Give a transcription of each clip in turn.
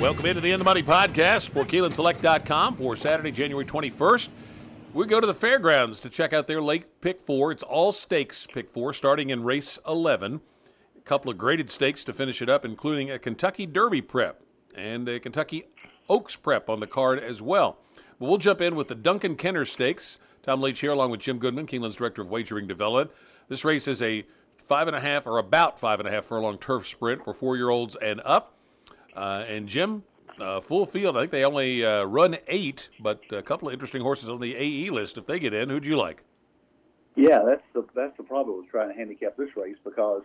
Welcome into the In the Money podcast for KeelanSelect.com for Saturday, January 21st. We go to the fairgrounds to check out their late pick four. It's all stakes pick four, starting in race 11. A couple of graded stakes to finish it up, including a Kentucky Derby prep and a Kentucky Oaks prep on the card as well. But we'll jump in with the Duncan Kenner Stakes. Tom Leach here along with Jim Goodman, Keeneland's Director of Wagering Development. This race is a 5.5 or about 5.5 furlong turf sprint for 4-year-olds and up. And Jim, full field. I think they only run 8, but a couple of interesting horses on the AE list. If they get in, who'd you like? Yeah, that's the problem with trying to handicap this race, because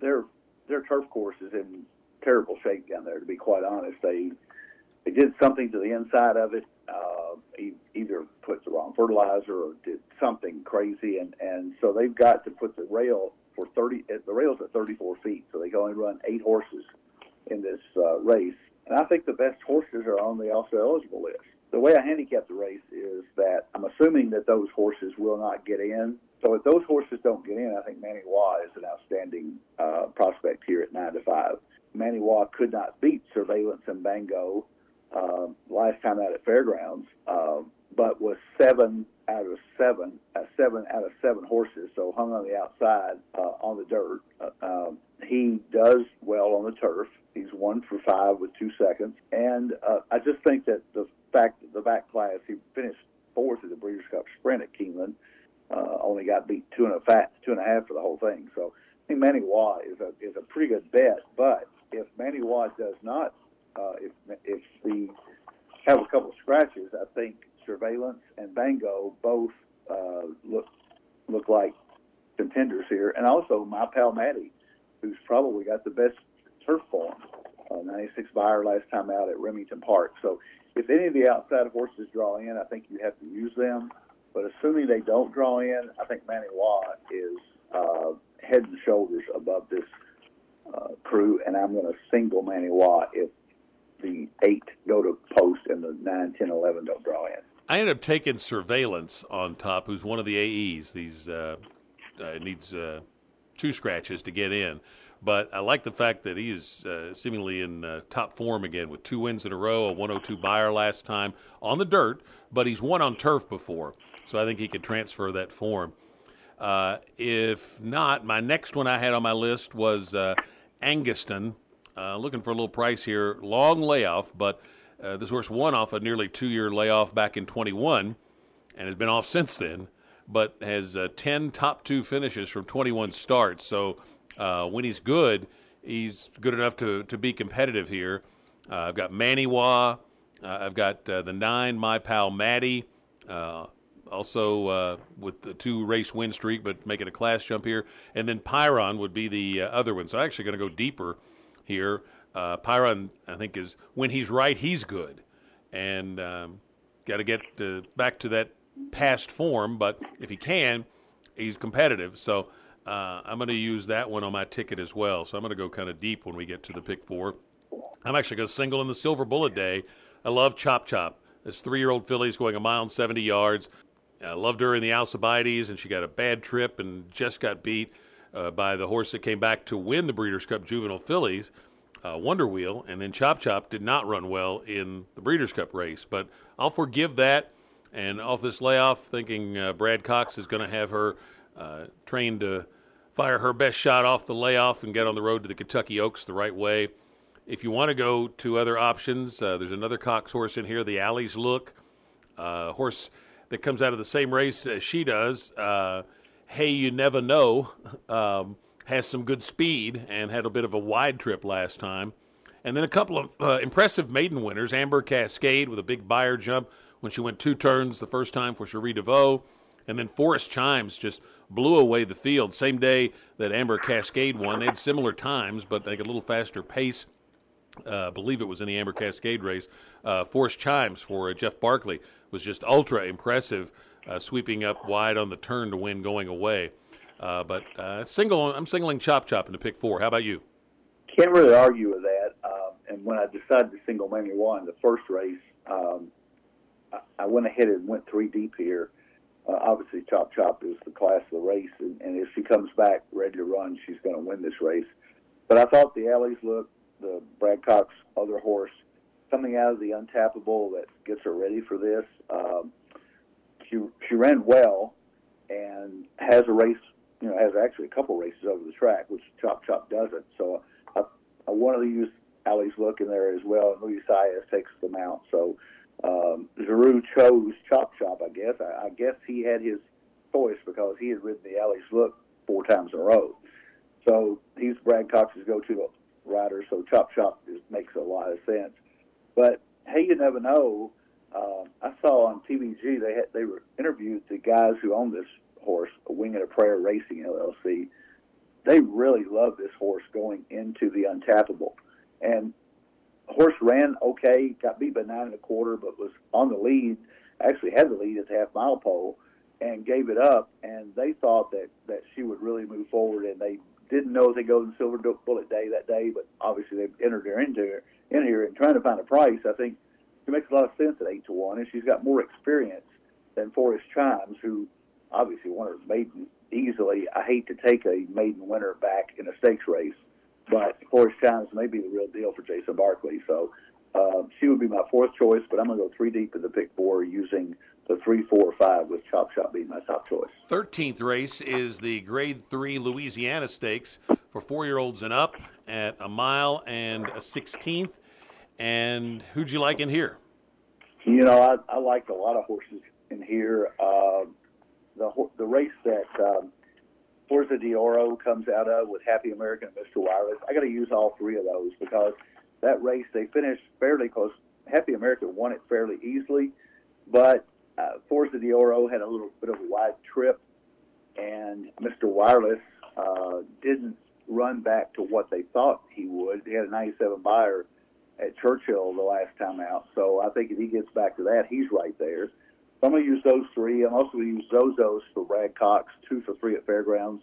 their turf course is in terrible shape down there, to be quite honest. They did something to the inside of it. Either put the wrong fertilizer or did something crazy, and so they've got to put the rail for 30. The rail's at 34 feet, so they can only run 8 horses in this race. And I think the best horses are on the also eligible list. The way I handicap the race is that I'm assuming that those horses will not get in. So if those horses don't get in, I think Manny Wah is an outstanding prospect here at 9-5. Manny Wah could not beat Surveillance and Bango last time out at Fairgrounds, but was 7 out of 7 horses, so hung on the outside on the dirt. He does well on the turf. He's 1 for 5 with 2 seconds, and I just think that the fact that the back class, he finished 4th in the Breeders' Cup Sprint at Keeneland, only got beat 2.5 for the whole thing. So I think Manny Wah is a pretty good bet, but if Manny Wah does not, if we have a couple of scratches, I think Surveillance and Bango both look like contenders here. And also my pal Matty, who's probably got the best turf form, 96 buyer last time out at Remington Park. So if any of the outside horses draw in, I think you have to use them. But assuming they don't draw in, I think Manny Wah is head and shoulders above this crew, and I'm going to single Manny Wah if the 8 go to post and the 9, 10, 11 don't draw in. I ended up taking Surveillance on top, who's one of the AEs. These needs 2 scratches to get in. But I like the fact that he is seemingly in top form again with 2 wins in a row, a 102 buyer last time on the dirt, but he's won on turf before. So I think he could transfer that form. If not, my next one I had on my list was Anguston. Looking for a little price here. Long layoff, but this horse won off a nearly 2-year layoff back in 21 and has been off since then, but has 10 top 2 finishes from 21 starts. So when he's good enough to be competitive here. I've got Manny Wah. I've got the 9, my pal Matty. Also with the 2 race win streak, but making a class jump here. And then Pyron would be the other one. So I'm actually going to go deeper here. Pyron, I think, is when he's right, he's good. And got to get back to that past form. But if he can, he's competitive. So I'm going to use that one on my ticket as well. So I'm going to go kind of deep when we get to the pick 4. I'm actually going to single in the Silver Bullet Day. I love Chop Chop. This 3-year-old filly's going 1 mile and 70 yards. I loved her in the Alcibiades, and she got a bad trip and just got beat by the horse that came back to win the Breeders' Cup Juvenile Fillies, Wonder Wheel, and then Chop Chop did not run well in the Breeders' Cup race. But I'll forgive that, and off this layoff, thinking Brad Cox is going to have her trained to fire her best shot off the layoff and get on the road to the Kentucky Oaks the right way. If you want to go to other options, there's another Cox horse in here, the Alley's Look, horse that comes out of the same race as she does. Hey, You Never Know has some good speed and had a bit of a wide trip last time. And then a couple of impressive maiden winners, Amber Cascade with a big buyer jump when she went 2 turns the first time for Cherie DeVoe. And then Forrest Chimes just blew away the field. Same day that Amber Cascade won. They had similar times, but they had a little faster pace. I believe it was in the Amber Cascade race. Forrest Chimes for Jeff Barkley was just ultra impressive, sweeping up wide on the turn to win going away. I'm singling Chop Chop into pick 4. How about you? Can't really argue with that. And when I decided to single Manny Wah in the first race, I went ahead and went 3 deep here. Obviously, Chop Chop is the class of the race, and if she comes back ready to run, she's going to win this race. But I thought the Alley's Look, the Brad Cox other horse, coming out of the Untappable that gets her ready for this. She ran well and has a race, has actually a couple races over the track, which Chop Chop doesn't. So I wanted to use Alley's Look in there as well, and Luis Ayas takes the mount. So Giroux chose Chop Chop, I guess. I guess he had his choice because he had ridden the Alley's Look 4 times in a row. So he's Brad Cox's go-to rider, so Chop Chop makes a lot of sense. But, hey, you never know. I saw on TVG they interviewed the guys who own this horse, Wing and a Prayer Racing LLC. They really love this horse going into the Untappable. And the horse ran okay, got beat by 9 1/4, but was on the lead, actually had the lead at the half-mile pole, and gave it up, and they thought that she would really move forward, and they didn't know if they go to the Silver Bullet Day that day, but obviously they've entered her in here, and trying to find a price, I think it makes a lot of sense at 8-1, and she's got more experience than Forrest Chimes, who obviously won her maiden easily. I hate to take a maiden winner back in a stakes race, but Forrest Chimes may be the real deal for Jason Barkley, so she would be my 4th choice, but I'm going to go 3 deep in the pick 4 using the 3, 4, 5 with Chop Chop being my top choice. 13th race is the Grade 3 Louisiana Stakes for 4-year-olds and up at a mile and a 16th. And who'd you like in here? I liked a lot of horses in here. The race that Forza D'Oro comes out of with Happy American and Mr. Wireless, I got to use all 3 of those because that race they finished fairly close. Happy American won it fairly easily, but Forza D'Oro had a little bit of a wide trip, and Mr. Wireless didn't run back to what they thought he would. He had a 97 buyer at Churchill the last time out, so I think if he gets back to that, he's right there. So I'm going to use those 3. I'm also going to use Zozos for Brad Cox, 2 for 3 at Fairgrounds,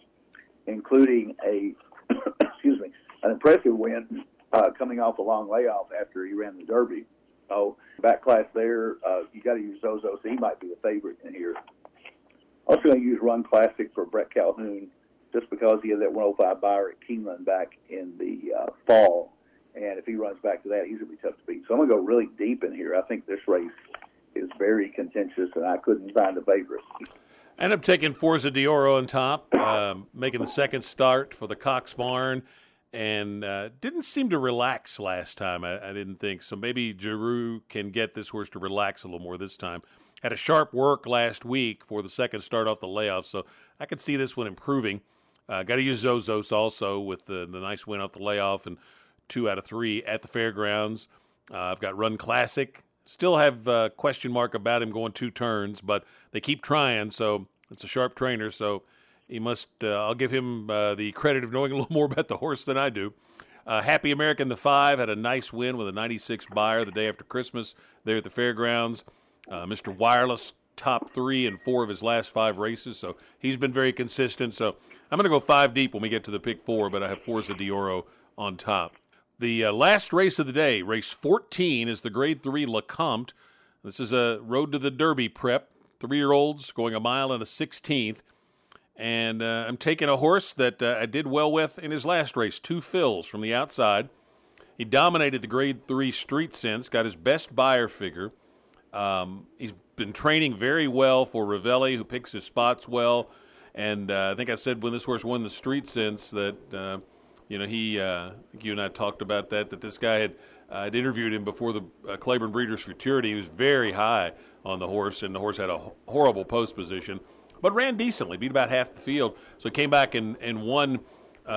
including an impressive win coming off a long layoff after he ran the Derby. So back class there, you got to use Zozo, so he might be the favorite in here. Also going to use Run Classic for Brett Calhoun just because he had that 105 buyer at Keeneland back in the fall, and if he runs back to that, he's going to be tough to beat. So I'm going to go really deep in here. I think this race is very contentious, and I couldn't find a favorite. I end up taking Forza D'Oro on top, making the second start for the Cox Barn, and didn't seem to relax last time, I didn't think. So maybe Giroux can get this horse to relax a little more this time. Had a sharp work last week for the second start off the layoff, so I could see this one improving. Got to use Zozos also with the nice win off the layoff and 2 out of 3 at the Fairgrounds. I've got Run Classic. Still have a question mark about him going 2 turns, but they keep trying, so it's a sharp trainer, so he must. I'll give him the credit of knowing a little more about the horse than I do. Happy American, the 5, had a nice win with a 96 buyer the day after Christmas there at the Fairgrounds. Mr. Wireless, top 3 in 4 of his last 5 races, so he's been very consistent. So I'm going to go 5 deep when we get to the pick 4, but I have Forza D'Oro on top. The last race of the day, race 14, is the Grade 3 LeCompte. This is a Road to the Derby prep. 3-year-olds going a mile and a 16th. And I'm taking a horse that I did well with in his last race, 2 fills from the outside. He dominated the Grade 3 Street Sense, got his best buyer figure. He's been training very well for Ravelli, who picks his spots well. And I think I said when this horse won the Street Sense that, you and I talked about that this guy had I'd interviewed him before the Claiborne Breeders' Futurity. He was very high on the horse, and the horse had a horrible post position. But ran decently, beat about half the field. So he came back and won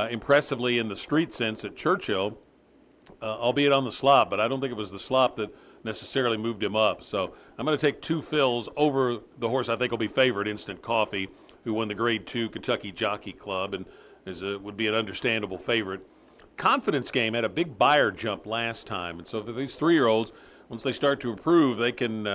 impressively in the Street Sense at Churchill, albeit on the slop. But I don't think it was the slop that necessarily moved him up. So I'm going to take 2 fills over the horse I think will be favored, Instant Coffee, who won the Grade 2 Kentucky Jockey Club and would be an understandable favorite. Confidence Game had a big buyer jump last time. And so for these 3-year-olds, once they start to improve, they can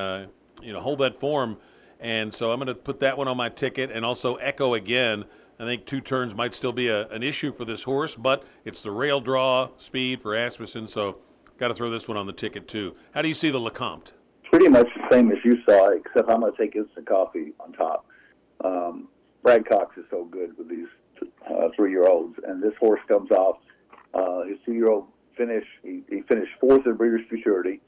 hold that form. And so I'm going to put that one on my ticket and also Echo again. I think 2 turns might still be an issue for this horse, but it's the rail draw speed for Asmussen, so got to throw this one on the ticket too. How do you see the LeCompte? Pretty much the same as you saw, except I'm going to take Instant Coffee on top. Brad Cox is so good with these 3-year-olds, and this horse comes off his 2-year-old finish. He finished 4th in Breeders' Futurity.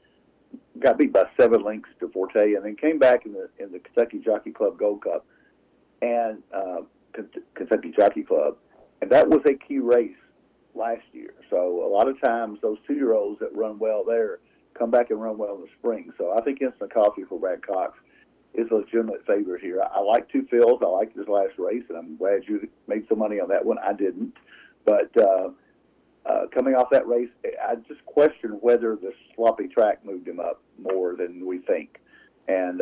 got beat by 7 lengths to Forte, and then came back in the Kentucky Jockey Club Gold Cup and Kentucky Jockey Club, and that was a key race last year. So a lot of times those 2-year-olds that run well there come back and run well in the spring. So I think Instant Coffee for Brad Cox is a legitimate favorite here. I like two fills. I like this last race, and I'm glad you made some money on that one. I didn't, but coming off that race, I just question whether the sloppy track moved him up more than we think. And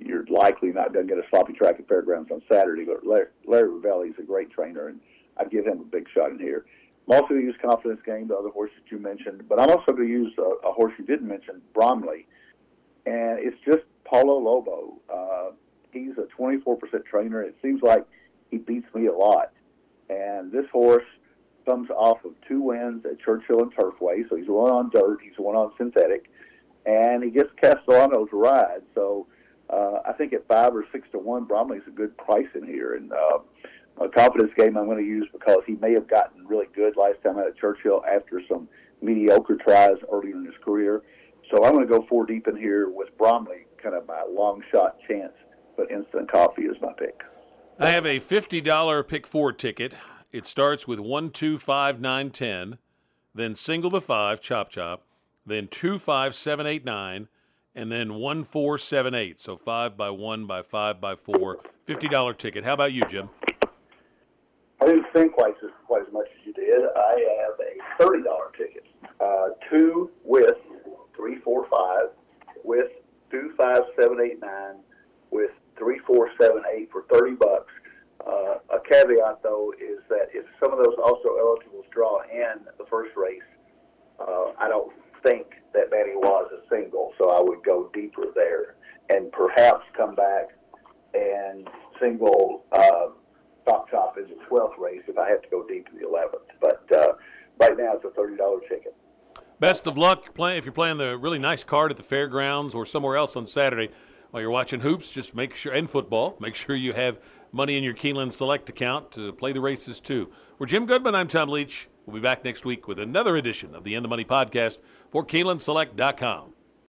you're likely not going to get a sloppy track at Fairgrounds on Saturday, but Larry Ravelli is a great trainer, and I give him a big shot in here. I'm also going to use Confidence Game, the other horse that you mentioned, but I'm also going to use a horse you didn't mention, Bromley. And it's just Paulo Lobo. He's a 24% trainer. It seems like he beats me a lot. And this horse comes off of 2 wins at Churchill and Turfway, so he's one on dirt, he's one on synthetic, and he gets Castellano to ride. So I think at 5 or 6 to 1, Bromley's a good price in here. And a Confidence Game I'm going to use because he may have gotten really good last time out at Churchill after some mediocre tries earlier in his career. So I'm going to go 4 deep in here with Bromley, kind of my long shot chance, but Instant Coffee is my pick. I have a $50 pick 4 ticket. It starts with 1, 2, 5, 9, 10, then single the 5, Chop Chop, then 2, 5, 7, 8, 9, and then 1, 4, 7, 8. So 5 by 1 by 5 by 4, $50 ticket. How about you, Jim? I didn't spend quite as much as you did. I have a $30 ticket, 2 with 3, 4, 5, with 2, 5, 7, 8, 9, with 3, 4, 7, 8 for $30. A caveat, though, is that if some of those also eligibles draw in the first race, I don't think that Manny Wah is a single, so I would go deeper there and perhaps come back and single Chop Chop in the 12th race if I have to go deep in the 11th. But right now it's a $30 ticket. Best of luck if you're playing the really nice card at the Fairgrounds or somewhere else on Saturday. While you're watching hoops, just make sure, and football, make sure you have money in your Keeneland Select account to play the races too. For Jim Goodman, I'm Tom Leach. We'll be back next week with another edition of the In the Money podcast for KeelanSelect.com.